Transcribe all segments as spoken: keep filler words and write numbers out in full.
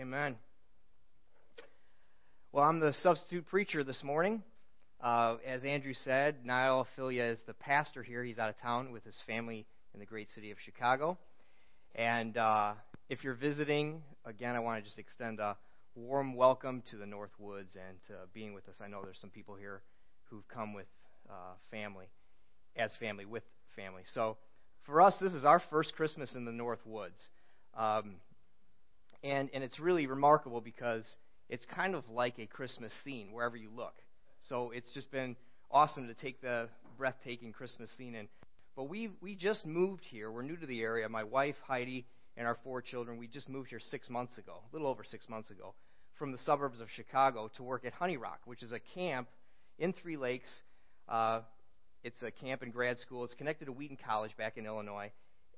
Amen. Well, I'm the substitute preacher this morning. Uh, as Andrew said, Niall Philia is the pastor here. He's out of town with his family in the great city of Chicago. And uh, if you're visiting, again, I want to just extend a warm welcome to the Northwoods and to being with us. I know there's some people here who've come with uh, family, as family, with family. So for us, this is our first Christmas in the Northwoods. Um, and, and it's really remarkable because it's kind of like a Christmas scene wherever you look. So it's just been awesome to take the breathtaking Christmas scene in. But we we just moved here. We're new to the area. My wife, Heidi, and our four children, we just moved here six months ago, a little over six months ago, from the suburbs of Chicago to work at Honey Rock, which is a camp in Three Lakes. Uh, it's a camp and grad school. It's connected to Wheaton College back in Illinois.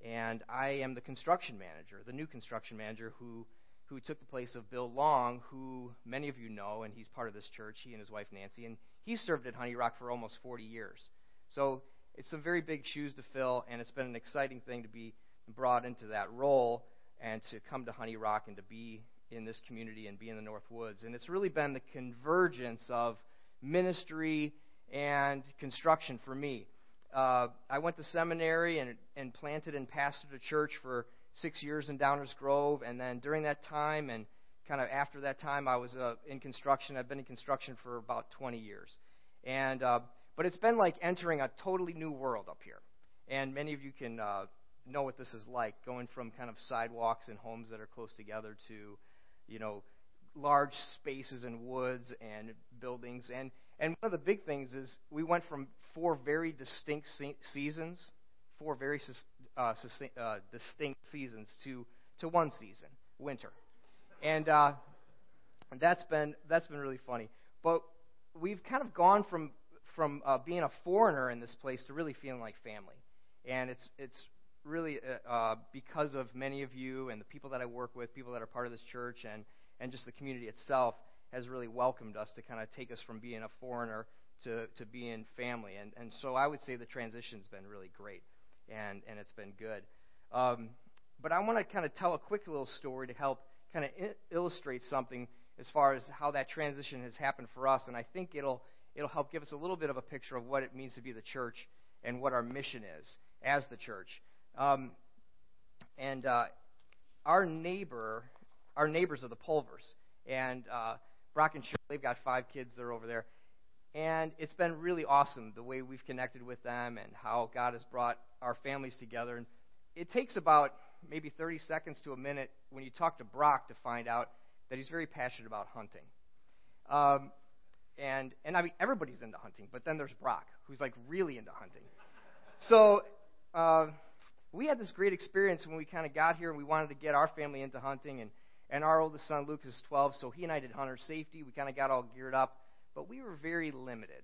And I am the construction manager, the new construction manager who... who took the place of Bill Long, who many of you know, and he's part of this church, he and his wife Nancy, and he served at Honey Rock for almost forty years. So it's some very big shoes to fill, and it's been an exciting thing to be brought into that role and to come to Honey Rock and to be in this community and be in the Northwoods. And it's really been the convergence of ministry and construction for me. Uh, I went to seminary and, and planted and pastored a church for six years in Downers Grove, and then during that time and kind of after that time, I was uh, in construction. I've been in construction for about twenty years. And uh, but it's been like entering a totally new world up here. And many of you can uh, know what this is like, going from kind of sidewalks and homes that are close together to, you know, large spaces and woods and buildings. And, and one of the big things is we went from four very distinct se- seasons four very uh, distinct seasons to, to one season, winter. And uh, that's been that's been really funny. But we've kind of gone from from uh, being a foreigner in this place to really feeling like family. And it's it's really uh, because of many of you and the people that I work with, people that are part of this church, and, and just the community itself has really welcomed us to kind of take us from being a foreigner to, to being family. And, and so I would say the transition's been really great. And, and it's been good. Um, but I want to kind of tell a quick little story to help kind of i- illustrate something as far as how that transition has happened for us. And I think it'll it'll help give us a little bit of a picture of what it means to be the church and what our mission is as the church. Um, and uh, our neighbor, our neighbors are the Pulvers. And uh, Brock and Shirley, they've got five kids. They're over there. And it's been really awesome the way we've connected with them and how God has brought our families together. And it takes about maybe thirty seconds to a minute when you talk to Brock to find out that he's very passionate about hunting. Um, and and I mean, everybody's into hunting, but then there's Brock, who's like really into hunting. So uh, we had this great experience when we kind of got here and we wanted to get our family into hunting. And, and our oldest son, Luke, is twelve, so he and I did hunter safety. We kind of got all geared up. But we were very limited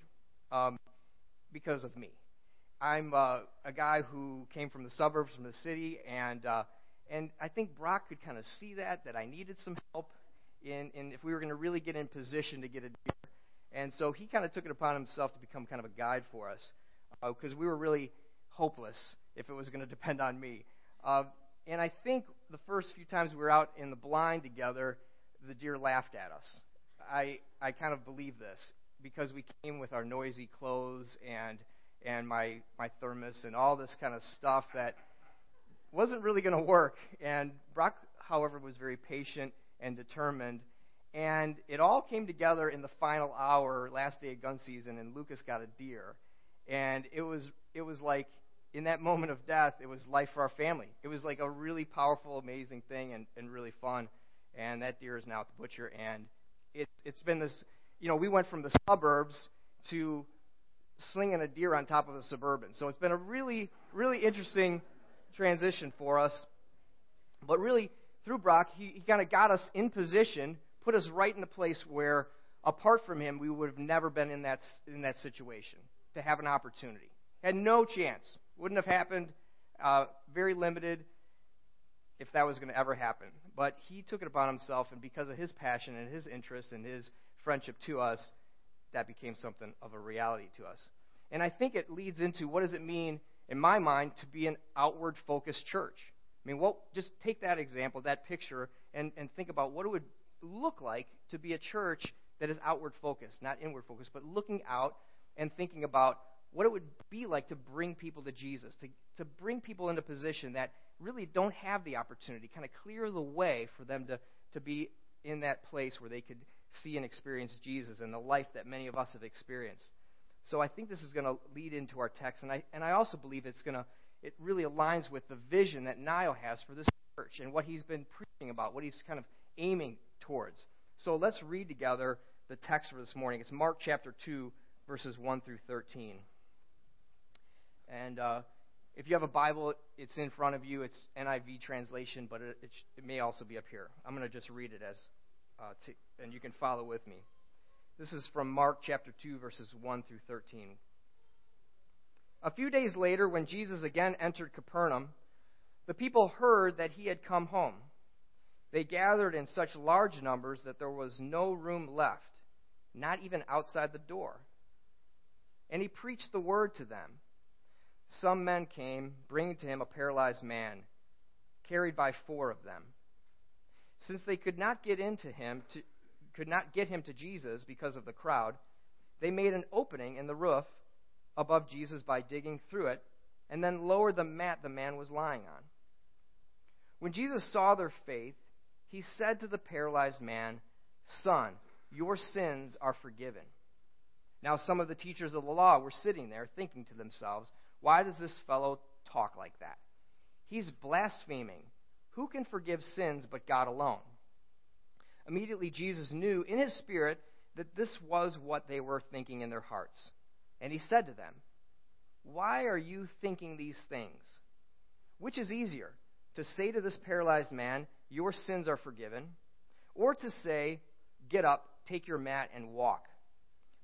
um, because of me. I'm uh, a guy who came from the suburbs, from the city, and uh, and I think Brock could kind of see that, that I needed some help in, in if we were going to really get in position to get a deer. And so he kind of took it upon himself to become kind of a guide for us because uh, we were really hopeless if it was going to depend on me. Uh, and I think the first few times we were out in the blind together, the deer laughed at us. I I kind of believe this because we came with our noisy clothes and and my, my thermos and all this kind of stuff that wasn't really going to work. And Brock, however, was very patient and determined. And it all came together in the final hour, last day of gun season, and Lucas got a deer. And it was it was like in that moment of death, it was life for our family. It was like a really powerful, amazing thing and, and really fun. And that deer is now at the butcher and It, it's been this, you know, we went from the suburbs to slinging a deer on top of a Suburban. So it's been a really, really interesting transition for us. But really, through Brock, he, he kind of got us in position, put us right in a place where, apart from him, we would have never been in that in that situation to have an opportunity. Had no chance. Wouldn't have happened. Uh, very limited. If that was going to ever happen. But he took it upon himself, and because of his passion and his interest and his friendship to us, that became something of a reality to us. And I think it leads into what does it mean, in my mind, to be an outward-focused church. mean, what? Just take that example, that picture, and, and think about what it would look like to be a church that is outward focused, not inward focused, but looking out and thinking about what it would be like to bring people to Jesus, to, to bring people into a position that really don't have the opportunity, kind of clear the way for them to, to be in that place where they could see and experience Jesus and the life that many of us have experienced. So I think this is going to lead into our text, and I and I also believe it's going to it really aligns with the vision that Niall has for this church and what he's been preaching about, what he's kind of aiming towards. So let's read together the text for this morning. It's Mark chapter two, verses one through thirteen. And uh, if you have a Bible, it's in front of you. It's N I V translation, but it, it, it may also be up here. I'm going to just read it as, uh, t- and you can follow with me. This is from Mark chapter two, verses one through thirteen. A few days later, when Jesus again entered Capernaum, the people heard that he had come home. They gathered in such large numbers that there was no room left, not even outside the door. And he preached the word to them. Some men came, bringing to him a paralyzed man, carried by four of them. Since they could not get into him, to, could not get him to Jesus because of the crowd, they made an opening in the roof above Jesus by digging through it, and then lowered the mat the man was lying on. When Jesus saw their faith, he said to the paralyzed man, "Son, your sins are forgiven." Now some of the teachers of the law were sitting there thinking to themselves, "Why does this fellow talk like that? He's blaspheming. Who can forgive sins but God alone?" Immediately Jesus knew in his spirit that this was what they were thinking in their hearts. And he said to them, "Why are you thinking these things? Which is easier, to say to this paralyzed man, 'Your sins are forgiven,' or to say, 'Get up, take your mat, and walk'?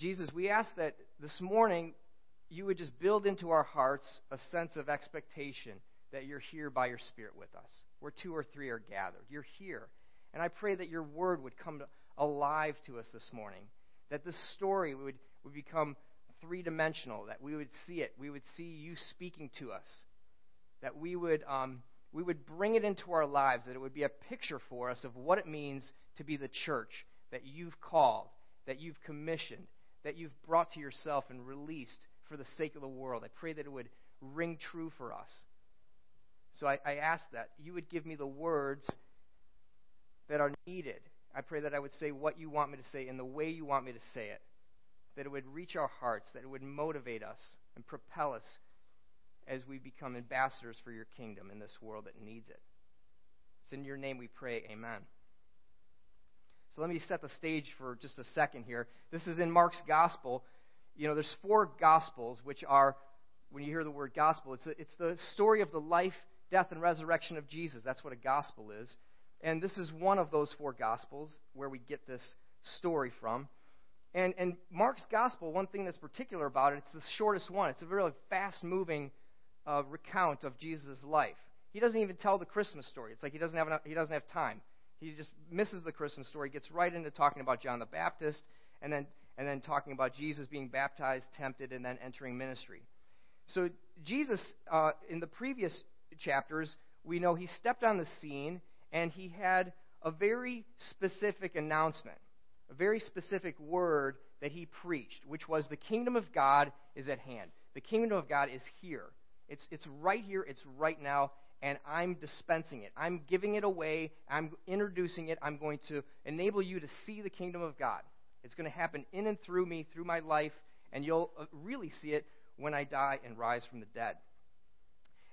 Jesus, we ask that this morning you would just build into our hearts a sense of expectation that you're here by your Spirit with us. Where two or three are gathered, you're here. And I pray that your word would come alive to us this morning, that this story would, would become three-dimensional, that we would see it, we would see you speaking to us, that we would um, we would bring it into our lives, that it would be a picture for us of what it means to be the church that you've called, that you've commissioned, that you've brought to yourself and released for the sake of the world. I pray that it would ring true for us. So I, I ask that you would give me the words that are needed. I pray that I would say what you want me to say in the way you want me to say it, that it would reach our hearts, that it would motivate us and propel us as we become ambassadors for your kingdom in this world that needs it. It's in your name we pray, amen. So let me set the stage for just a second here. This is in Mark's gospel. You know, there's four gospels, which are, when you hear the word gospel, it's a, it's the story of the life, death, and resurrection of Jesus. That's what a gospel is. And this is one of those four gospels where we get this story from. And and Mark's gospel, one thing that's particular about it, it's the shortest one. It's a really fast-moving uh, recount of Jesus' life. He doesn't even tell the Christmas story. It's like he doesn't have enough, he doesn't have time. He just misses the Christmas story, gets right into talking about John the Baptist, and then and then talking about Jesus being baptized, tempted, and then entering ministry. So Jesus, uh, in the previous chapters, we know he stepped on the scene, and he had a very specific announcement, a very specific word that he preached, which was the kingdom of God is at hand. The kingdom of God is here. It's it's right here. It's right now. And I'm dispensing it. I'm giving it away. I'm introducing it. I'm going to enable you to see the kingdom of God. It's going to happen in and through me, through my life, and you'll really see it when I die and rise from the dead.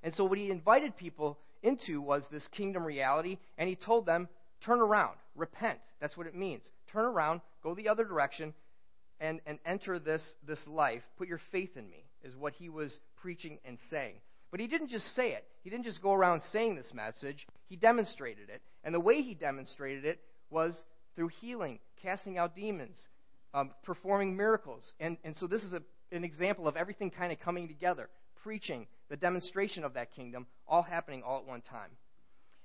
And so what he invited people into was this kingdom reality, and he told them, turn around, repent. That's what it means. Turn around, go the other direction, and, and enter this, this life. Put your faith in me, is what he was preaching and saying. But he didn't just say it. He didn't just go around saying this message. He demonstrated it. And the way he demonstrated it was through healing, casting out demons, um, performing miracles. And, and so this is a, an example of everything kind of coming together. Preaching, the demonstration of that kingdom, all happening all at one time.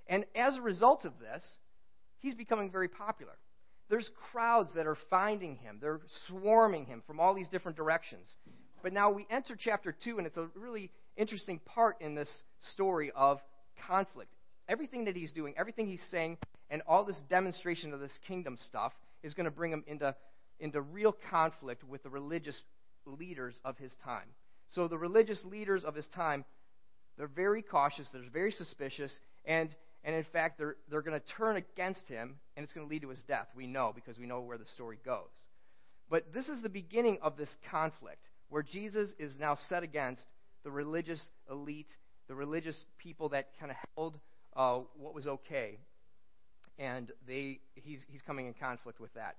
And as a result of this, he's becoming very popular. There's crowds that are finding him. They're swarming him from all these different directions. But now we enter chapter two, and it's a really interesting part in this story of conflict. Everything that he's doing, everything he's saying, and all this demonstration of this kingdom stuff is going to bring him into, into real conflict with the religious leaders of his time. So the religious leaders of his time, they're very cautious, they're very suspicious, and And in fact, they're, they're going to turn against him, and it's going to lead to his death. We know, because we know where the story goes. But this is the beginning of this conflict, where Jesus is now set against the religious elite, the religious people that kind of held uh, what was okay. And they he's, he's coming in conflict with that.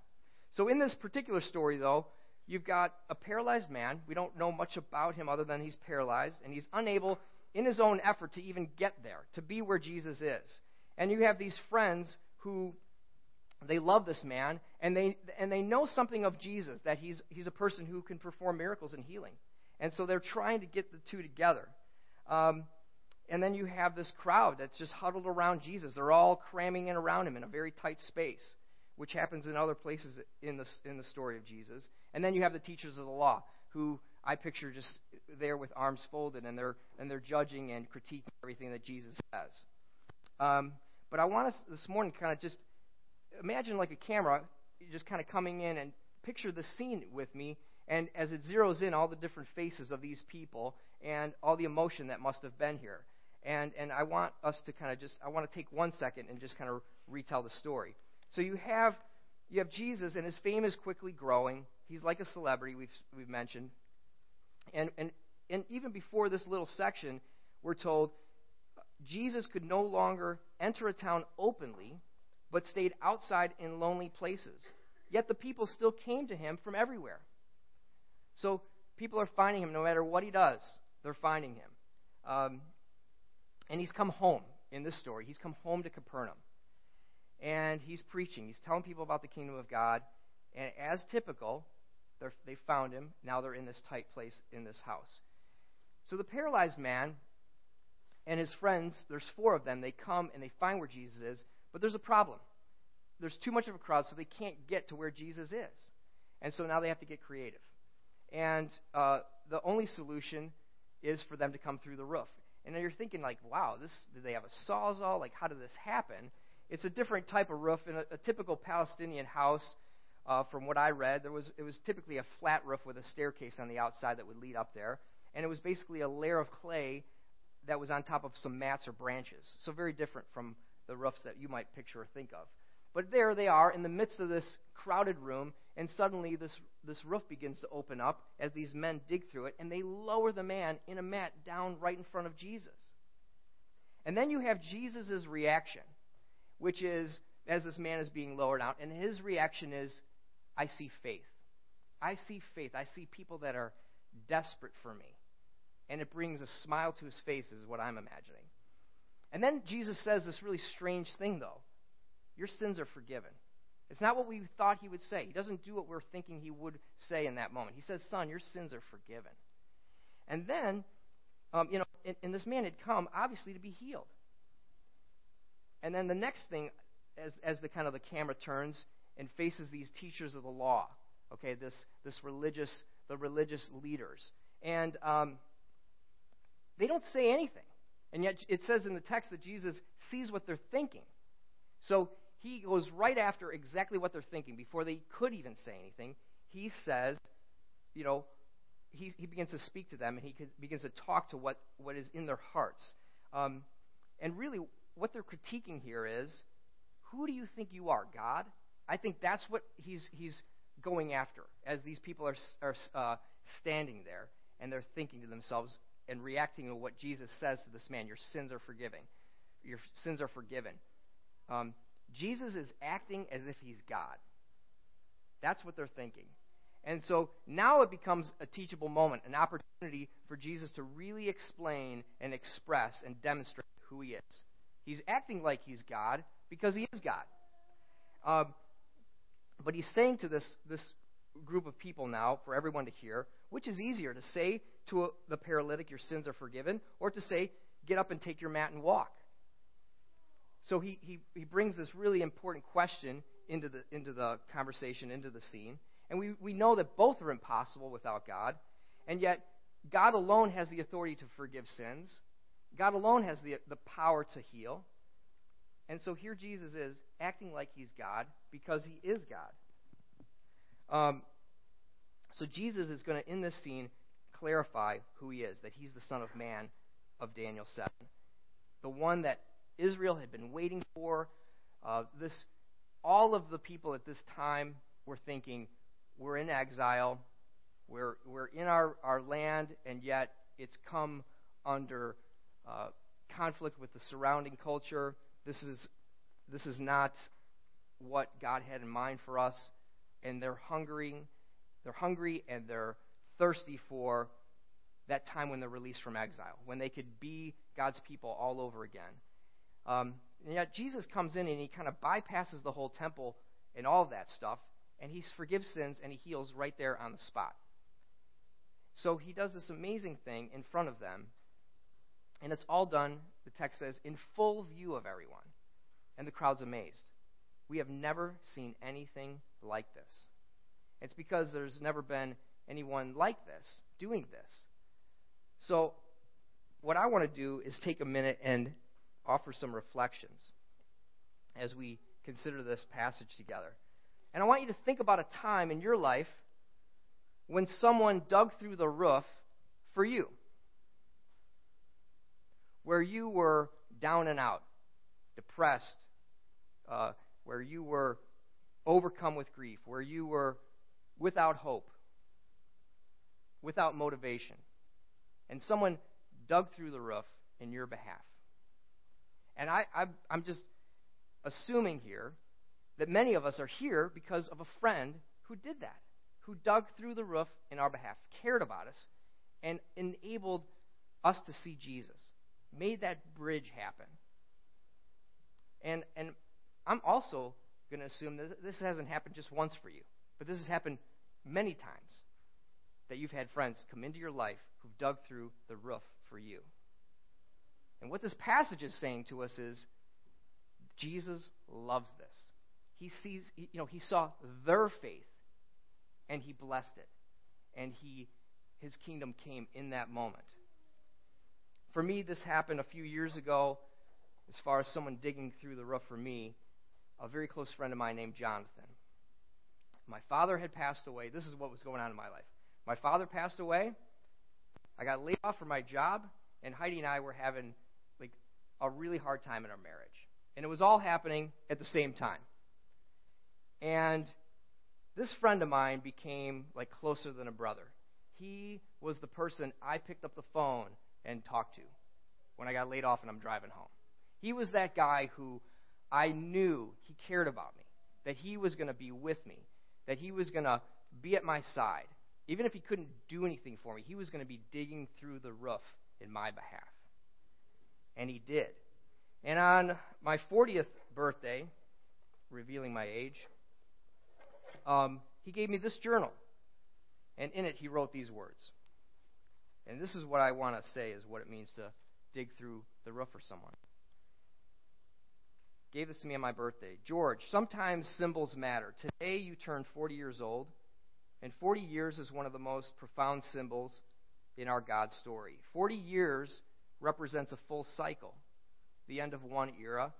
So in this particular story, though, you've got a paralyzed man. We don't know much about him other than he's paralyzed, and he's unable in his own effort to even get there, to be where Jesus is. And you have these friends who, they love this man, and they and they know something of Jesus, that he's he's a person who can perform miracles and healing. And so they're trying to get the two together. Um, and then you have this crowd that's just huddled around Jesus. They're all cramming in around him in a very tight space, which happens in other places in the, in the story of Jesus. And then you have the teachers of the law, who I picture just there with arms folded, and they're and they're judging and critiquing everything that Jesus says. Um, but I want us this morning to kind of just imagine like a camera, just kind of coming in and picture the scene with me, and as it zeroes in, all the different faces of these people and all the emotion that must have been here. And and I want us to kind of just I want to take one second and just kind of retell the story. So you have you have Jesus, and his fame is quickly growing. He's like a celebrity we've we've mentioned. And, and and even before this little section, we're told Jesus could no longer enter a town openly, but stayed outside in lonely places. Yet the people still came to him from everywhere. So people are finding him no matter what he does. They're finding him. Um, and he's come home in this story. He's come home to Capernaum. And he's preaching. He's telling people about the kingdom of God. And as typical, They're, they found him. Now they're in this tight place in this house. So the paralyzed man and his friends, there's four of them, they come and they find where Jesus is, but there's a problem. There's too much of a crowd, so they can't get to where Jesus is. And so now they have to get creative. And uh, the only solution is for them to come through the roof. And now you're thinking, like, wow, this, did they have a sawzall? Like, how did this happen? It's a different type of roof. In a, a typical Palestinian house, Uh, from what I read, there was it was typically a flat roof with a staircase on the outside that would lead up there. And it was basically a layer of clay that was on top of some mats or branches. So very different from the roofs that you might picture or think of. But there they are in the midst of this crowded room, and suddenly this, this roof begins to open up as these men dig through it, and they lower the man in a mat down right in front of Jesus. And then you have Jesus' reaction, which is, as this man is being lowered out, and his reaction is, I see faith. I see faith. I see people that are desperate for me. And it brings a smile to his face is what I'm imagining. And then Jesus says this really strange thing, though. Your sins are forgiven. It's not what we thought he would say. He doesn't do what we're thinking he would say in that moment. He says, son, your sins are forgiven. And then, um, you know, and, and this man had come, obviously, to be healed. And then the next thing, as, as the kind of the camera turns, and faces these teachers of the law, okay, this this religious, the religious leaders. And um, they don't say anything. And yet it says in the text that Jesus sees what they're thinking. So he goes right after exactly what they're thinking before they could even say anything. He says, you know, he, he begins to speak to them, and he could, begins to talk to what, what is in their hearts. Um, and really what they're critiquing here is, who do you think you are, God? I think that's what he's he's going after as these people are are uh, standing there, and they're thinking to themselves and reacting to what Jesus says to this man. Your sins are forgiven. Your sins are forgiven. Um, Jesus is acting as if he's God. That's what they're thinking. And so now it becomes a teachable moment, an opportunity for Jesus to really explain and express and demonstrate who he is. He's acting like he's God because he is God. Uh, but he's saying to this, this group of people now, for everyone to hear, which is easier, to say to a, the paralytic, your sins are forgiven, or to say, get up and take your mat and walk. So he, he, he brings this really important question into the, into the conversation, into the scene. And we, we know that both are impossible without God. And yet, God alone has the authority to forgive sins. God alone has the, the power to heal. And so here Jesus is acting like he's God because he is God. Um, so Jesus is going to, in this scene, clarify who he is, that he's the Son of Man of Daniel seven. The one that Israel had been waiting for. Uh, this, all of the people at this time were thinking, we're in exile, we're, we're in our, our land, and yet it's come under uh, conflict with the surrounding culture. This is, this is not what God had in mind for us, and they're hungering, they're hungry and they're thirsty for that time when they're released from exile, when they could be God's people all over again. Um, and yet Jesus comes in and he kind of bypasses the whole temple and all of that stuff, and he forgives sins and he heals right there on the spot. So he does this amazing thing in front of them, and it's all done, the text says, in full view of everyone. And the crowd's amazed. We have never seen anything like this. It's because there's never been anyone like this, doing this. So what I want to do is take a minute and offer some reflections as we consider this passage together. And I want you to think about a time in your life when someone dug through the roof for you, where you were down and out, depressed, uh, where you were overcome with grief, where you were without hope, without motivation, and someone dug through the roof in your behalf. And I, I, I'm just assuming here that many of us are here because of a friend who did that, who dug through the roof in our behalf, cared about us, and enabled us to see Jesus, made that bridge happen. And and I'm also going to assume that this hasn't happened just once for you, but this has happened many times, that you've had friends come into your life who've dug through the roof for you. And what this passage is saying to us is Jesus loves this. He sees, you know, he saw their faith, and he blessed it, and he, his kingdom came in that moment. For me, this happened a few years ago, as far as someone digging through the roof for me, a very close friend of mine named Jonathan. My father had passed away. This is what was going on in my life. My father passed away. I got laid off from my job, and Heidi and I were having like a really hard time in our marriage, and it was all happening at the same time. And this friend of mine became like closer than a brother. He was the person I picked up the phone and talked to when I got laid off and I'm driving home. He was that guy who I knew he cared about me, that he was going to be with me, that he was going to be at my side. Even if he couldn't do anything for me, he was going to be digging through the roof in my behalf. And he did. And on my fortieth birthday, revealing my age, Um, he gave me this journal, and in it he wrote these words. And this is what I want to say is what it means to dig through the roof for someone. Gave this to me on my birthday. George, sometimes symbols matter. Today you turned forty years old, and forty years is one of the most profound symbols in our God story. forty years represents a full cycle, the end of one era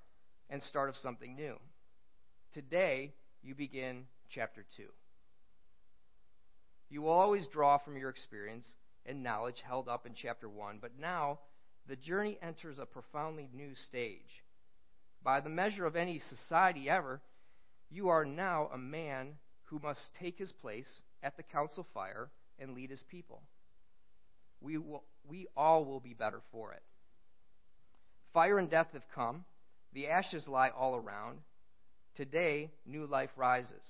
and start of something new. Today you begin Chapter two. You will always draw from your experience and knowledge held up in Chapter one, but now the journey enters a profoundly new stage. By the measure of any society ever, you are now a man who must take his place at the council fire and lead his people. We will, we all will be better for it. Fire and death have come. The ashes lie all around. Today, new life rises.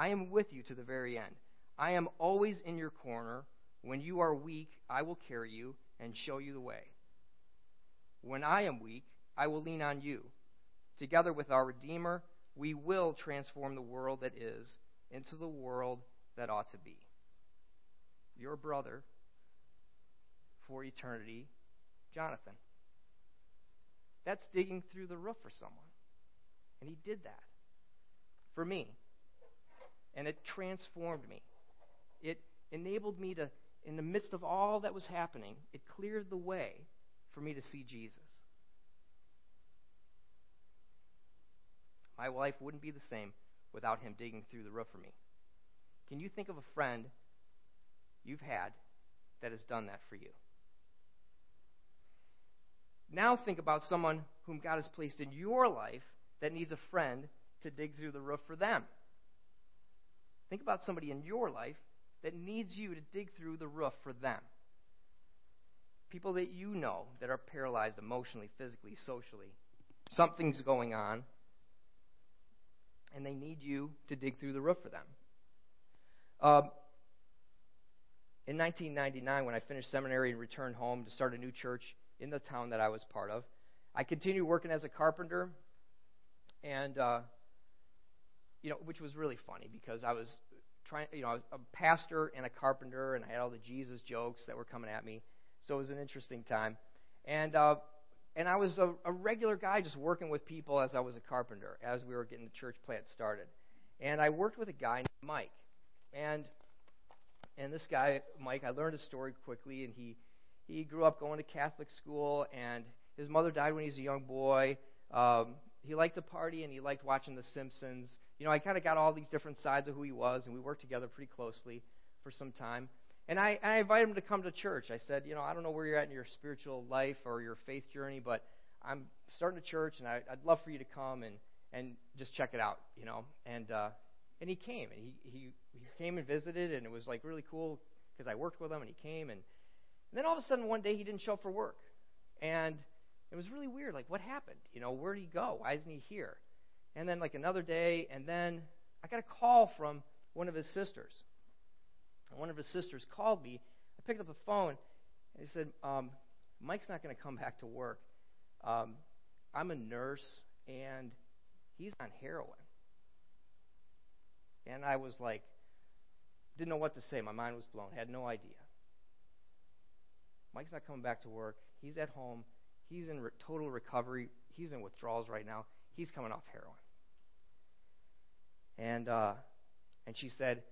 I am with you to the very end. I am always in your corner. When you are weak, I will carry you and show you the way. When I am weak, I will lean on you. Together with our Redeemer, we will transform the world that is into the world that ought to be. Your brother for eternity, Jonathan. That's digging through the roof for someone. And he did that for me. And it transformed me. It enabled me to, in the midst of all that was happening, it cleared the way for me to see Jesus. My life wouldn't be the same without him digging through the roof for me. Can you think of a friend you've had that has done that for you? Now think about someone whom God has placed in your life that needs a friend to dig through the roof for them. Think about somebody in your life that needs you to dig through the roof for them. People that you know that are paralyzed emotionally, physically, socially. Something's going on, and they need you to dig through the roof for them. Um, in nineteen ninety-nine, when I finished seminary and returned home to start a new church in the town that I was part of, I continued working as a carpenter, and uh, you know, which was really funny because I was trying, you know, I was a pastor and a carpenter, and I had all the Jesus jokes that were coming at me. So it was an interesting time, and uh, and I was a, a regular guy just working with people as I was a carpenter, as we were getting the church plant started. And I worked with a guy named Mike, and and this guy Mike, I learned his story quickly, and he he grew up going to Catholic school, and his mother died when he was a young boy. Um, he liked to party, and he liked watching The Simpsons. You know, I kind of got all these different sides of who he was, and we worked together pretty closely for some time. And I, I invited him to come to church. I said, you know, I don't know where you're at in your spiritual life or your faith journey, but I'm starting a church, and I, I'd love for you to come and, and just check it out, you know. And uh, and he came, and he, he, he came and visited, and it was, like, really cool because I worked with him, and he came. And, and then all of a sudden one day he didn't show up for work. And it was really weird, like, what happened? You know, where did he go? Why isn't he here? And then, like, another day, and then I got a call from one of his sisters. And one of his sisters called me. I picked up the phone, and he said, um, Mike's not going to come back to work. Um, I'm a nurse, and he's on heroin. And I was like, didn't know what to say. My mind was blown. Had no idea. Mike's not coming back to work. He's at home. He's in re- total recovery. He's in withdrawals right now. He's coming off heroin. And uh, and she said,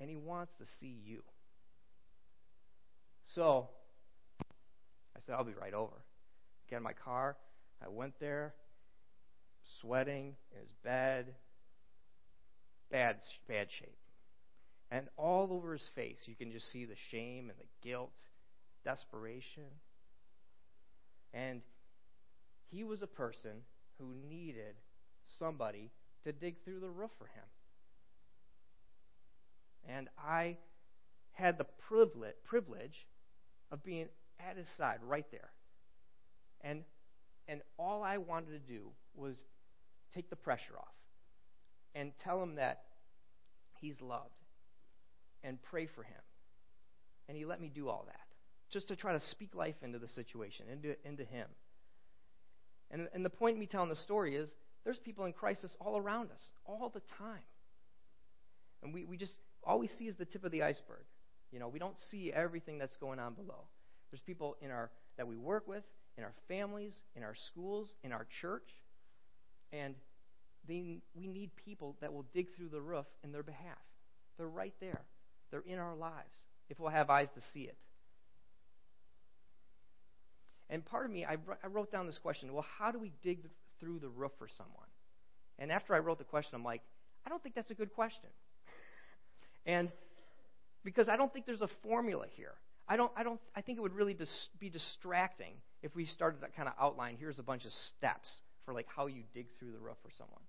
and he wants to see you. So I said, I'll be right over. Got in my car. I went there, sweating in his bed, bad, bad shape. And all over his face, you can just see the shame and the guilt, desperation. And he was a person who needed somebody to dig through the roof for him. And I had the privilege of being at his side right there. And and all I wanted to do was take the pressure off and tell him that he's loved and pray for him. And he let me do all that just to try to speak life into the situation, into, into him. And, and the point of me telling the story is there's people in crisis all around us all the time. And we, we just... all we see is the tip of the iceberg. You know, we don't see everything that's going on below. There's people in our that we work with, in our families, in our schools, in our church, and they, we need people that will dig through the roof in their behalf. They're right there. They're in our lives, if we'll have eyes to see it. And part of me, I, I wrote down this question, well, how do we dig through the roof for someone? And after I wrote the question, I'm like, I don't think that's a good question. And because I don't think there's a formula here. I don't I don't I think it would really dis- be distracting if we started that kind of outline. Here's a bunch of steps for like how you dig through the roof for someone.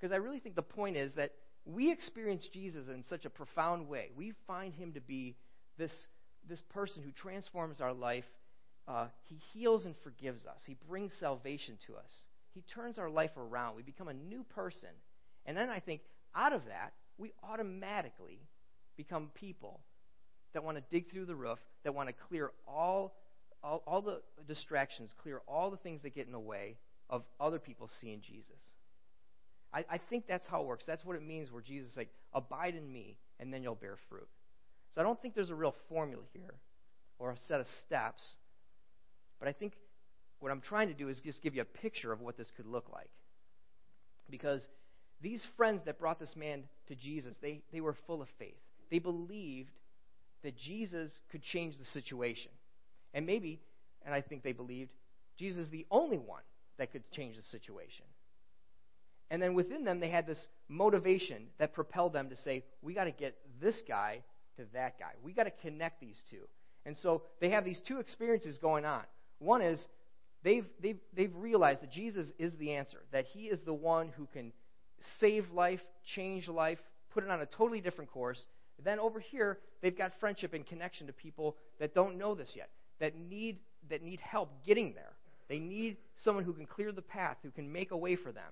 Because I really think the point is that we experience Jesus in such a profound way. We find him to be this this person who transforms our life. Uh, he heals and forgives us. He brings salvation to us. He turns our life around. We become a new person. And then I think out of that, we automatically become people that want to dig through the roof, that want to clear all, all, all the distractions, clear all the things that get in the way of other people seeing Jesus. I, I think that's how it works. That's what it means where Jesus is like, abide in me, and then you'll bear fruit. So I don't think there's a real formula here or a set of steps, but I think what I'm trying to do is just give you a picture of what this could look like. Because these friends that brought this man to Jesus, they, they were full of faith. They believed that Jesus could change the situation. And maybe, and I think they believed, Jesus is the only one that could change the situation. And then within them, they had this motivation that propelled them to say, we got to get this guy to that guy. We got to connect these two. And so they have these two experiences going on. One is they've, they've, they've realized that Jesus is the answer, that he is the one who can save life, change life, put it on a totally different course. Then over here, they've got friendship and connection to people that don't know this yet, that need that need help getting there. They need someone who can clear the path, who can make a way for them.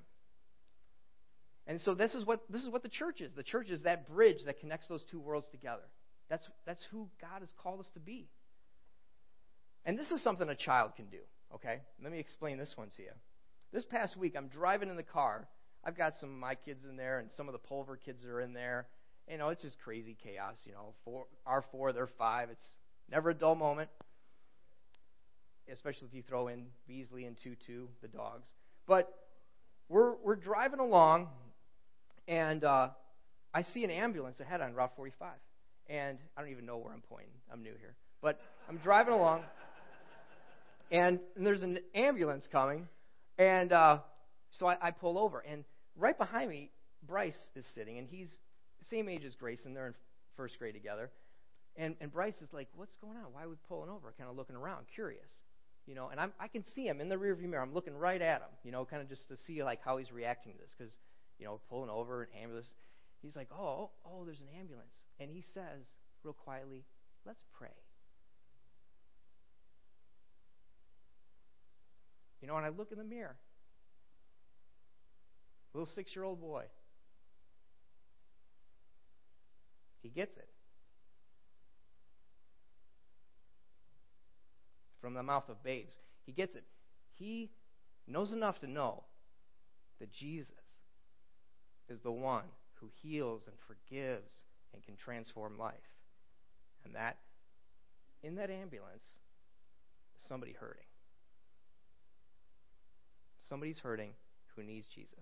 And so this is what this is what the church is. The church is that bridge that connects those two worlds together. That's that's who God has called us to be. And this is something a child can do, okay? Let me explain this one to you. This past week, I'm driving in the car. I've got some of my kids in there, and some of the Pulver kids are in there. You know, it's just crazy chaos, you know. Four, our four, they're five. It's never a dull moment, especially if you throw in Beasley and Tutu, the dogs. But we're we're driving along, and uh, I see an ambulance ahead on Route forty-five. And I don't even know where I'm pointing. I'm new here. But I'm driving along, and, and there's an ambulance coming. And uh, so I, I pull over. And right behind me, Bryce is sitting, and he's same age as Grace, and they're in first grade together. And and Bryce is like, what's going on? Why are we pulling over? Kind of looking around, curious. You know, and I'm, I can see him in the rearview mirror. I'm looking right at him, you know, kind of just to see, like, how he's reacting to this. Because, you know, pulling over, an ambulance. He's like, oh, oh, there's an ambulance. And he says, real quietly, let's pray. You know, and I look in the mirror. Little six-year-old boy. He gets it. From the mouth of babes. He gets it. He knows enough to know that Jesus is the one who heals and forgives and can transform life. And that, in that ambulance, is somebody hurting. Somebody's hurting who needs Jesus.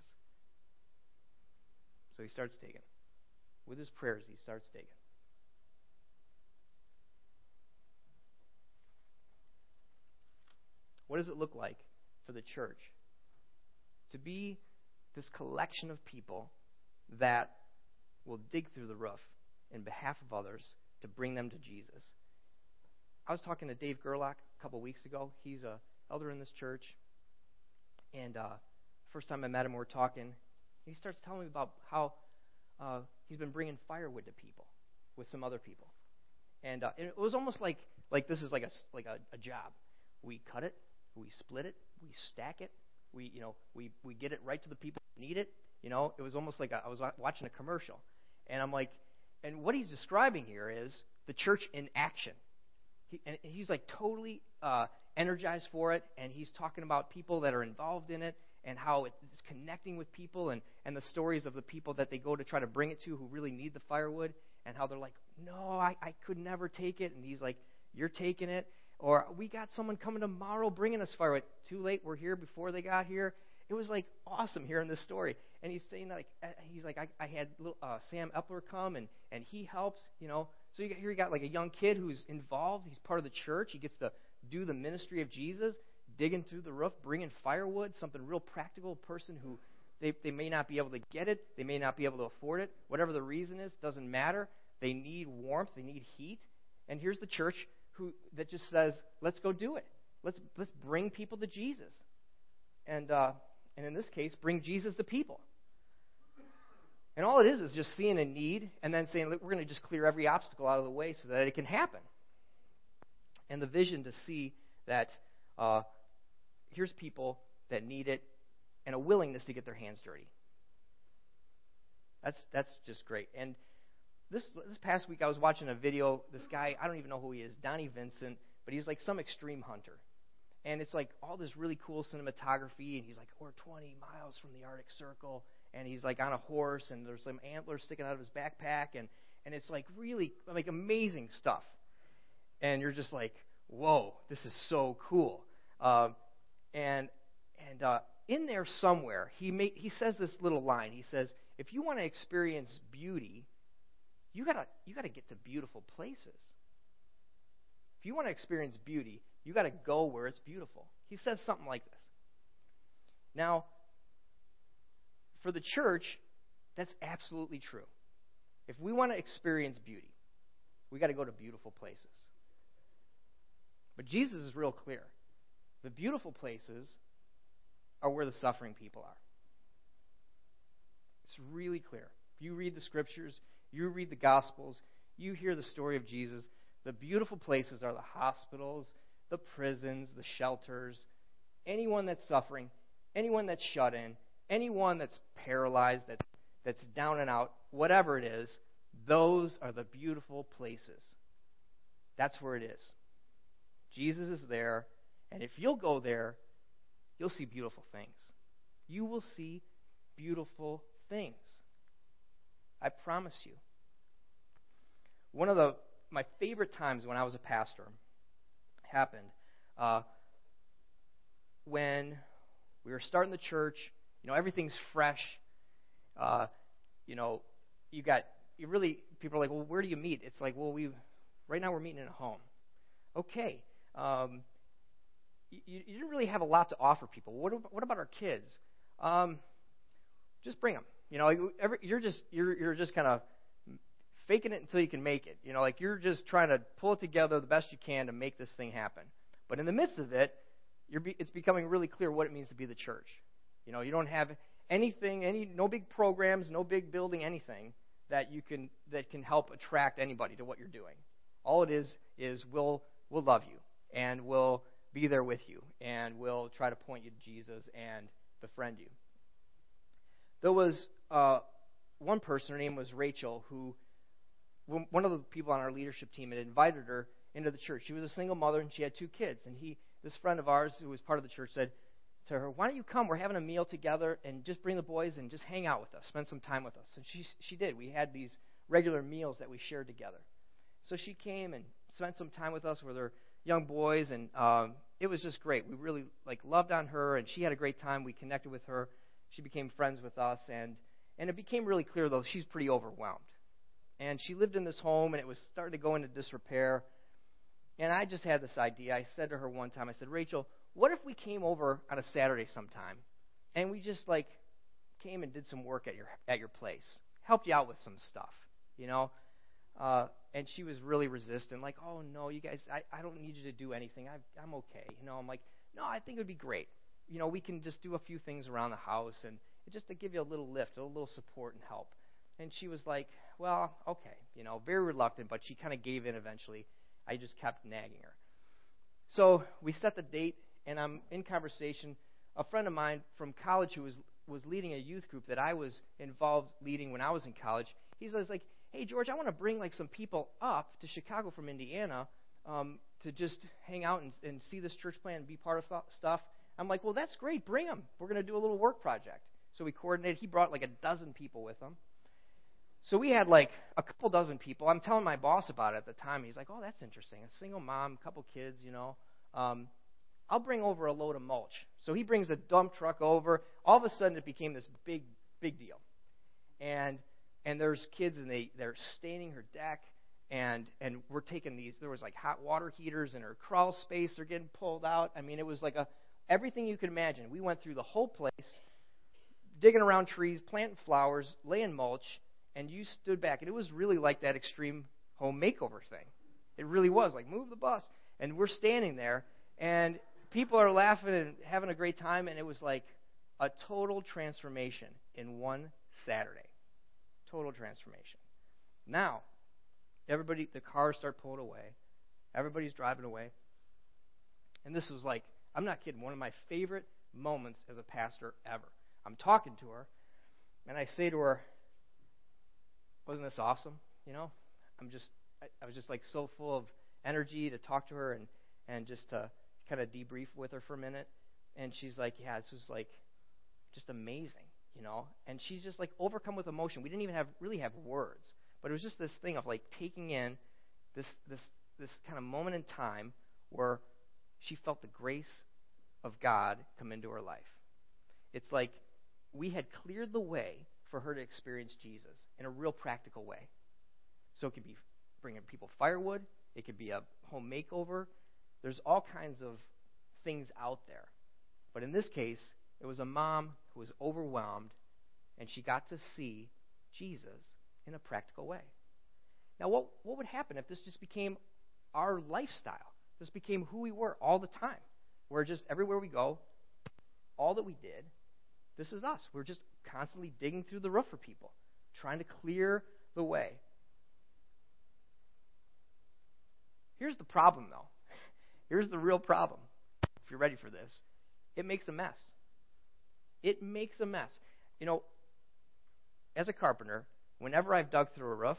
So he starts digging. With his prayers, he starts digging. What does it look like for the church to be this collection of people that will dig through the roof in behalf of others to bring them to Jesus? I was talking to Dave Gerlach a couple weeks ago. He's an elder in this church. And uh, first time I met him, we were talking. He starts telling me about how uh, he's been bringing firewood to people with some other people. And, uh, and it was almost like, like this is like a, like a, a job. We cut it. We split it, we stack it, we you know we, we get it right to the people who need it. You know, it was almost like a, I was watching a commercial, and I'm like, and what he's describing here is the church in action. He, and he's like totally uh, energized for it, and he's talking about people that are involved in it and how it's connecting with people and, and the stories of the people that they go to try to bring it to who really need the firewood and how they're like, no, I, I could never take it, and he's like, you're taking it. Or we got someone coming tomorrow bringing us firewood. Too late, we're here before they got here. It was like awesome hearing this story. And he's saying like he's like I, I had little, uh, Sam Epler come and, and he helps, you know. So you got, here you got like a young kid who's involved. He's part of the church. He gets to do the ministry of Jesus, digging through the roof, bringing firewood, something real practical. A person who they they may not be able to get it, they may not be able to afford it, whatever the reason is, doesn't matter. They need warmth, they need heat, and here's the church. Who, that just says, let's go do it. Let's let's bring people to Jesus. And uh, and in this case, bring Jesus to people. And all it is is just seeing a need and then saying, look, we're going to just clear every obstacle out of the way so that it can happen. And the vision to see that uh, here's people that need it and a willingness to get their hands dirty. That's that's just great. And This this past week I was watching a video, this guy, I don't even know who he is, Donnie Vincent, but he's like some extreme hunter. And it's like all this really cool cinematography, and he's like, we're twenty miles from the Arctic Circle, and he's like on a horse, and there's some antlers sticking out of his backpack, and, and it's like really like amazing stuff. And you're just like, whoa, this is so cool. Uh, and and uh, in there somewhere, he may, he says this little line. He says, if you want to experience beauty, you gotta you gotta get to beautiful places. If you want to experience beauty, you gotta go where it's beautiful. He says something like this. Now, for the church, that's absolutely true. If we want to experience beauty, we gotta go to beautiful places. But Jesus is real clear. The beautiful places are where the suffering people are. It's really clear. If you read the scriptures, you read the Gospels, you hear the story of Jesus, the beautiful places are the hospitals, the prisons, the shelters, anyone that's suffering, anyone that's shut in, anyone that's paralyzed, that's, that's down and out, whatever it is, those are the beautiful places. That's where it is. Jesus is there, and if you'll go there, you'll see beautiful things. You will see beautiful things. I promise you. One of the my favorite times when I was a pastor happened uh, when we were starting the church. You know, everything's fresh. Uh, you know, you got you really people are like, well, where do you meet? It's like, well, we right now we're meeting in a home. Okay, um, you, you didn't really have a lot to offer people. What about, what about our kids? Um, just bring them. You know, every, you're just you're you're just kind of faking it until you can make it. You know, like you're just trying to pull it together the best you can to make this thing happen. But in the midst of it, you're be, it's becoming really clear what it means to be the church. You know, you don't have anything, any no big programs, no big building, anything that you can that can help attract anybody to what you're doing. All it is is we'll we'll love you and we'll be there with you and we'll try to point you to Jesus and befriend you. There was Uh, one person, her name was Rachel, who one of the people on our leadership team had invited her into the church. She was a single mother and she had two kids. And he, this friend of ours who was part of the church, said to her, "Why don't you come? We're having a meal together, and just bring the boys and just hang out with us, spend some time with us." And she she did. We had these regular meals that we shared together. So she came and spent some time with us with her young boys, and um, it was just great. We really like loved on her, and she had a great time. We connected with her. She became friends with us, and. And it became really clear, though, she's pretty overwhelmed. And she lived in this home, and it was starting to go into disrepair. And I just had this idea. I said to her one time, I said, "Rachel, what if we came over on a Saturday sometime, and we just, like, came and did some work at your at your place, helped you out with some stuff, you know?" Uh, and she was really resistant, like, "Oh, no, you guys, I, I don't need you to do anything. I've, I'm okay." You know, I'm like, "No, I think it would be great. You know, we can just do a few things around the house and just to give you a little lift, a little support and help." And she was like, "Well, okay," you know, very reluctant, but she kind of gave in eventually. I just kept nagging her. So we set the date, and I'm in conversation. A friend of mine from college who was was leading a youth group that I was involved leading when I was in college, he says, like, "Hey, George, I want to bring, like, some people up to Chicago from Indiana um, to just hang out and, and see this church plan and be part of th- stuff. I'm like, "Well, that's great. Bring them. We're going to do a little work project." So we coordinated. He brought like a dozen people with him. So we had like a couple dozen people. I'm telling my boss about it at the time. He's like, "Oh, that's interesting. A single mom, a couple kids, you know. Um, I'll bring over a load of mulch." So he brings a dump truck over. All of a sudden it became this big, big deal. And and there's kids, and they, they're staining her deck. And, and we're taking these. There was like hot water heaters in her crawl space. They're getting pulled out. I mean, it was like a everything you could imagine. We went through the whole place, digging around trees, planting flowers, laying mulch, and you stood back. And it was really like that extreme home makeover thing. It really was, like, move the bus. And we're standing there, and people are laughing and having a great time, and it was like a total transformation in one Saturday. Total transformation. Now, everybody, the cars start pulling away. Everybody's driving away. And this was like, I'm not kidding, one of my favorite moments as a pastor ever. I'm talking to her, and I say to her, "Wasn't this awesome?" you know, I'm just, I, I was just like so full of energy to talk to her and, and just to kind of debrief with her for a minute. And she's like, yeah, this was like just amazing, you know. And she's just like overcome with emotion. We didn't even have really have words, but it was just this thing of like taking in this this this kind of moment in time where she felt the grace of God come into her life. It's like we had cleared the way for her to experience Jesus in a real practical way. So it could be bringing people firewood. It could be a home makeover. There's all kinds of things out there. But in this case, it was a mom who was overwhelmed, and she got to see Jesus in a practical way. Now, what, what would happen if this just became our lifestyle? This became who we were all the time. We're just everywhere we go, all that we did, this is us. We're just constantly digging through the roof for people, trying to clear the way. Here's the problem, though. Here's the real problem, if you're ready for this. It makes a mess. It makes a mess. You know, as a carpenter, whenever I've dug through a roof,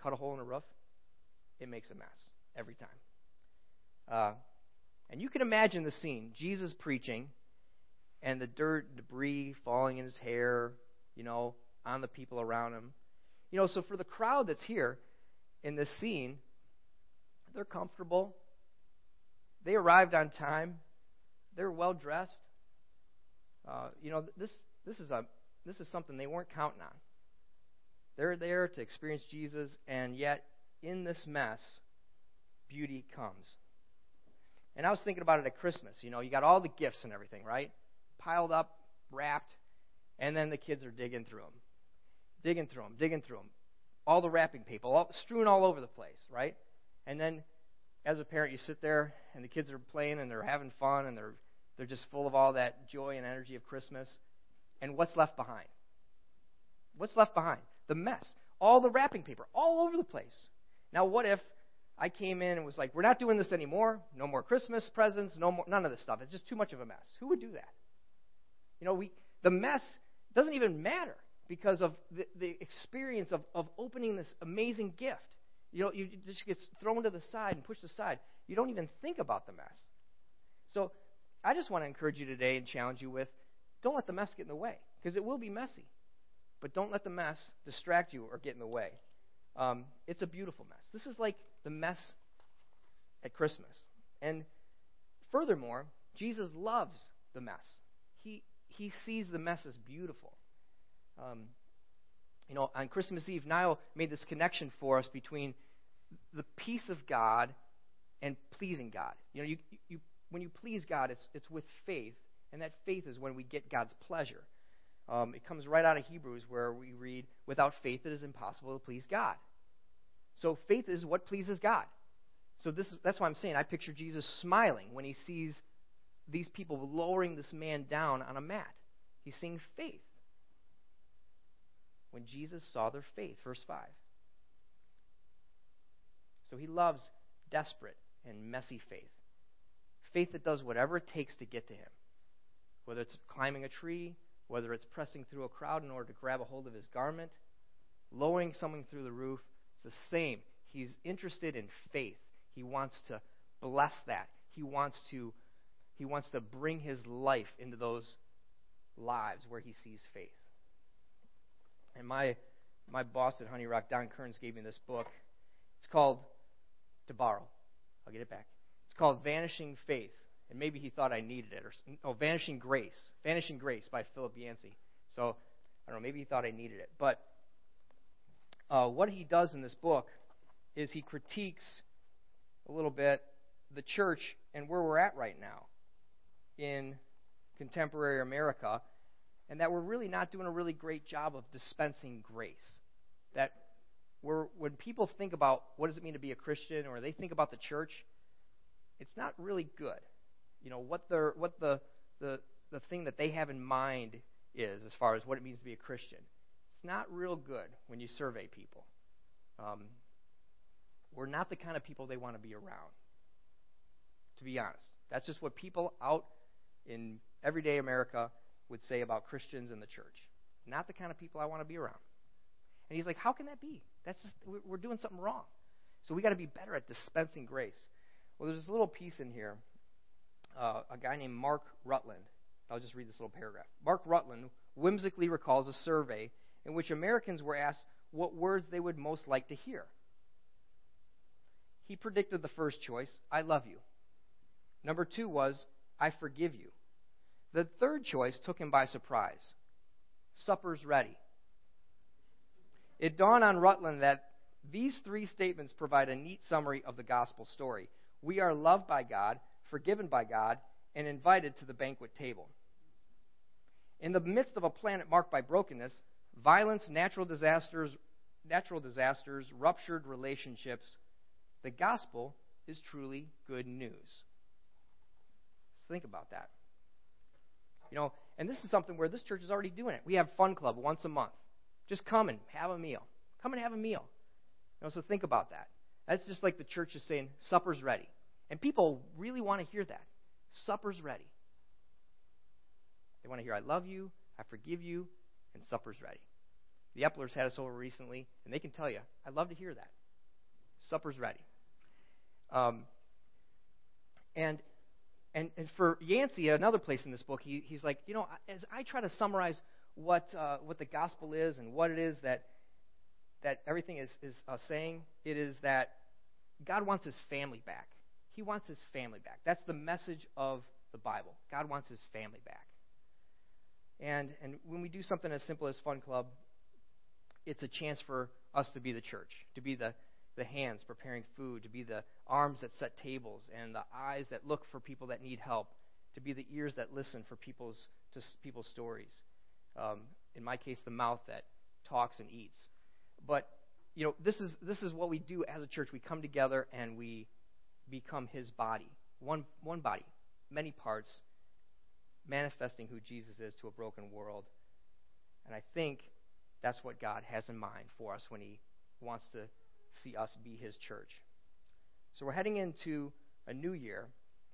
cut a hole in a roof, it makes a mess every time. Uh, and you can imagine the scene. Jesus preaching and the dirt and debris falling in his hair, you know, on the people around him. You know, so for the crowd that's here in this scene, they're comfortable. They arrived on time. They're well dressed. Uh, you know, this this is a this is something they weren't counting on. They're there to experience Jesus, and yet in this mess, beauty comes. And I was thinking about it at Christmas. You know, you got all the gifts and everything, right? Piled up, wrapped, and then the kids are digging through them, digging through them, digging through them. All the wrapping paper, all, strewn all over the place, right? And then, as a parent, you sit there, and the kids are playing, and they're having fun, and they're they're just full of all that joy and energy of Christmas. And what's left behind? What's left behind? The mess. All the wrapping paper, all over the place. Now, what if I came in and was like, we're not doing this anymore. No more Christmas presents, no more, none of this stuff. It's just too much of a mess. Who would do that? You know, we the mess doesn't even matter because of the, the experience of, of opening this amazing gift. You know, you just get thrown to the side and pushed aside. You don't even think about the mess. So I just want to encourage you today and challenge you with, don't let the mess get in the way, because it will be messy. But don't let the mess distract you or get in the way. Um, it's a beautiful mess. This is like the mess at Christmas. And furthermore, Jesus loves the mess. He he sees the mess as beautiful. Um You know, on Christmas Eve, Niall made this connection for us between the peace of God and pleasing God. You know, you, you, when you please God, it's it's with faith, and that faith is when we get God's pleasure. Um, it comes right out of Hebrews where we read, without faith it is impossible to please God. So faith is what pleases God. So this is, that's why I'm saying I picture Jesus smiling when he sees these people lowering this man down on a mat. He's seeing faith. When Jesus saw their faith, verse five. So he loves desperate and messy faith. Faith that does whatever it takes to get to him. Whether it's climbing a tree, whether it's pressing through a crowd in order to grab a hold of his garment, lowering someone through the roof, it's the same. He's interested in faith. He wants to bless that. He wants to, he wants to bring his life into those lives where he sees faith. And my my boss at Honey Rock, Don Kearns, gave me this book. It's called, to borrow, I'll get it back. It's called Vanishing Faith. And maybe he thought I needed it. Or Oh, Vanishing Grace. Vanishing Grace by Philip Yancey. So, I don't know, maybe he thought I needed it. But uh, what he does in this book is he critiques a little bit the church and where we're at right now in contemporary America, and that we're really not doing a really great job of dispensing grace. That we're, when people think about what does it mean to be a Christian, or they think about the church, it's not really good. You know, what, the, what the, the, the thing that they have in mind is as far as what it means to be a Christian. It's not real good when you survey people. Um, we're not the kind of people they want to be around, to be honest. That's just what people out in everyday America would say about Christians in the church. Not the kind of people I want to be around. And he's like, how can that be? That's just, we're doing something wrong. So we got to be better at dispensing grace. Well, there's this little piece in here, uh, a guy named Mark Rutland. I'll just read this little paragraph. Mark Rutland whimsically recalls a survey in which Americans were asked what words they would most like to hear. He predicted the first choice, I love you. Number two was, I forgive you. The third choice took him by surprise. Supper's ready. It dawned on Rutland that these three statements provide a neat summary of the gospel story. We are loved by God, forgiven by God, and invited to the banquet table. In the midst of a planet marked by brokenness, violence, natural disasters, natural disasters, ruptured relationships, the gospel is truly good news. Let's think about that. You know, and this is something where this church is already doing it. We have Fun Club once a month. Just come and have a meal. Come and have a meal. You know, so think about that. That's just like the church is saying, supper's ready. And people really want to hear that. Supper's ready. They want to hear, I love you, I forgive you, and supper's ready. The Eplers had us over recently, and they can tell you, I'd love to hear that. Supper's ready. Um, and, and and for Yancey, another place in this book, he, he's like, you know, as I try to summarize what uh, what the gospel is and what it is that that everything is, is uh, saying, it is that God wants his family back. He wants his family back. That's the message of the Bible. God wants his family back. And and when we do something as simple as Fun Club, it's a chance for us to be the church, to be the the hands preparing food, to be the arms that set tables and the eyes that look for people that need help, to be the ears that listen for people's to people's stories. Um, in my case, the mouth that talks and eats. But you know, this is this is what we do as a church. We come together and we become his body, one one body, many parts, manifesting who Jesus is to a broken world. And I think that's what God has in mind for us when he wants to see us be his church. So we're heading into a new year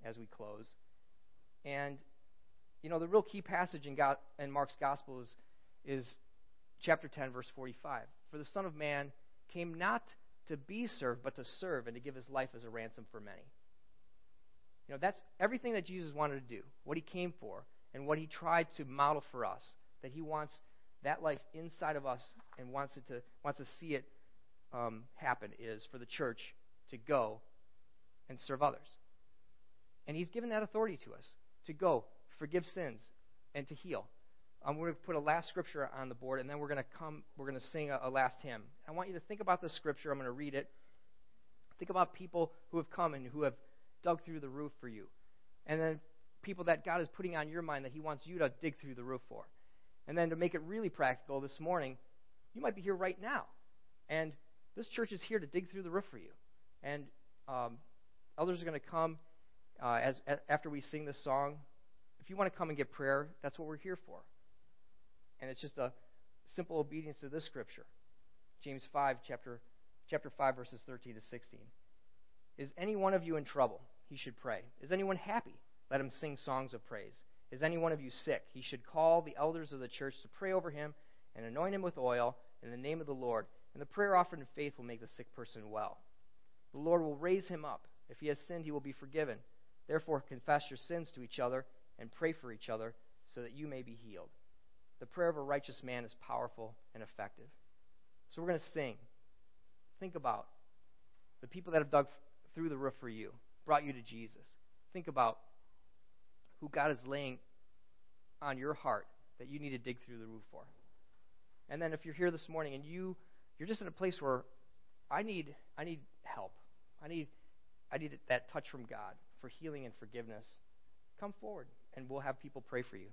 as we close. And, you know, the real key passage in, God, in Mark's gospel is, is chapter ten, verse forty-five. For the Son of Man came not to be served, but to serve and to give his life as a ransom for many. You know, that's everything that Jesus wanted to do, what he came for, and what he tried to model for us, that he wants that life inside of us and wants it to wants to see it um, happen, is for the church to go and serve others. And he's given that authority to us, to go, forgive sins, and to heal. I'm going to put a last scripture on the board, and then we're going to come. We're going to sing a, a last hymn. I want you to think about this scripture. I'm going to read it. Think about people who have come and who have dug through the roof for you, and then people that God is putting on your mind that he wants you to dig through the roof for. And then to make it really practical this morning, you might be here right now, and this church is here to dig through the roof for you. And um, elders are going to come uh, as a, after we sing this song. If you want to come and get prayer, that's what we're here for. And it's just a simple obedience to this scripture, James five, chapter chapter five, verses thirteen to sixteen. Is any one of you in trouble? He should pray. Is anyone happy? Let him sing songs of praise. Is any one of you sick? He should call the elders of the church to pray over him and anoint him with oil in the name of the Lord. And the prayer offered in faith will make the sick person well. The Lord will raise him up. If he has sinned, he will be forgiven. Therefore, confess your sins to each other and pray for each other so that you may be healed. The prayer of a righteous man is powerful and effective. So we're going to sing. Think about the people that have dug through the roof for you, brought you to Jesus. Think about who God is laying on your heart that you need to dig through the roof for. And then if you're here this morning and you, you're just in a place where I need I need help. I need I need that touch from God for healing and forgiveness, come forward and we'll have people pray for you.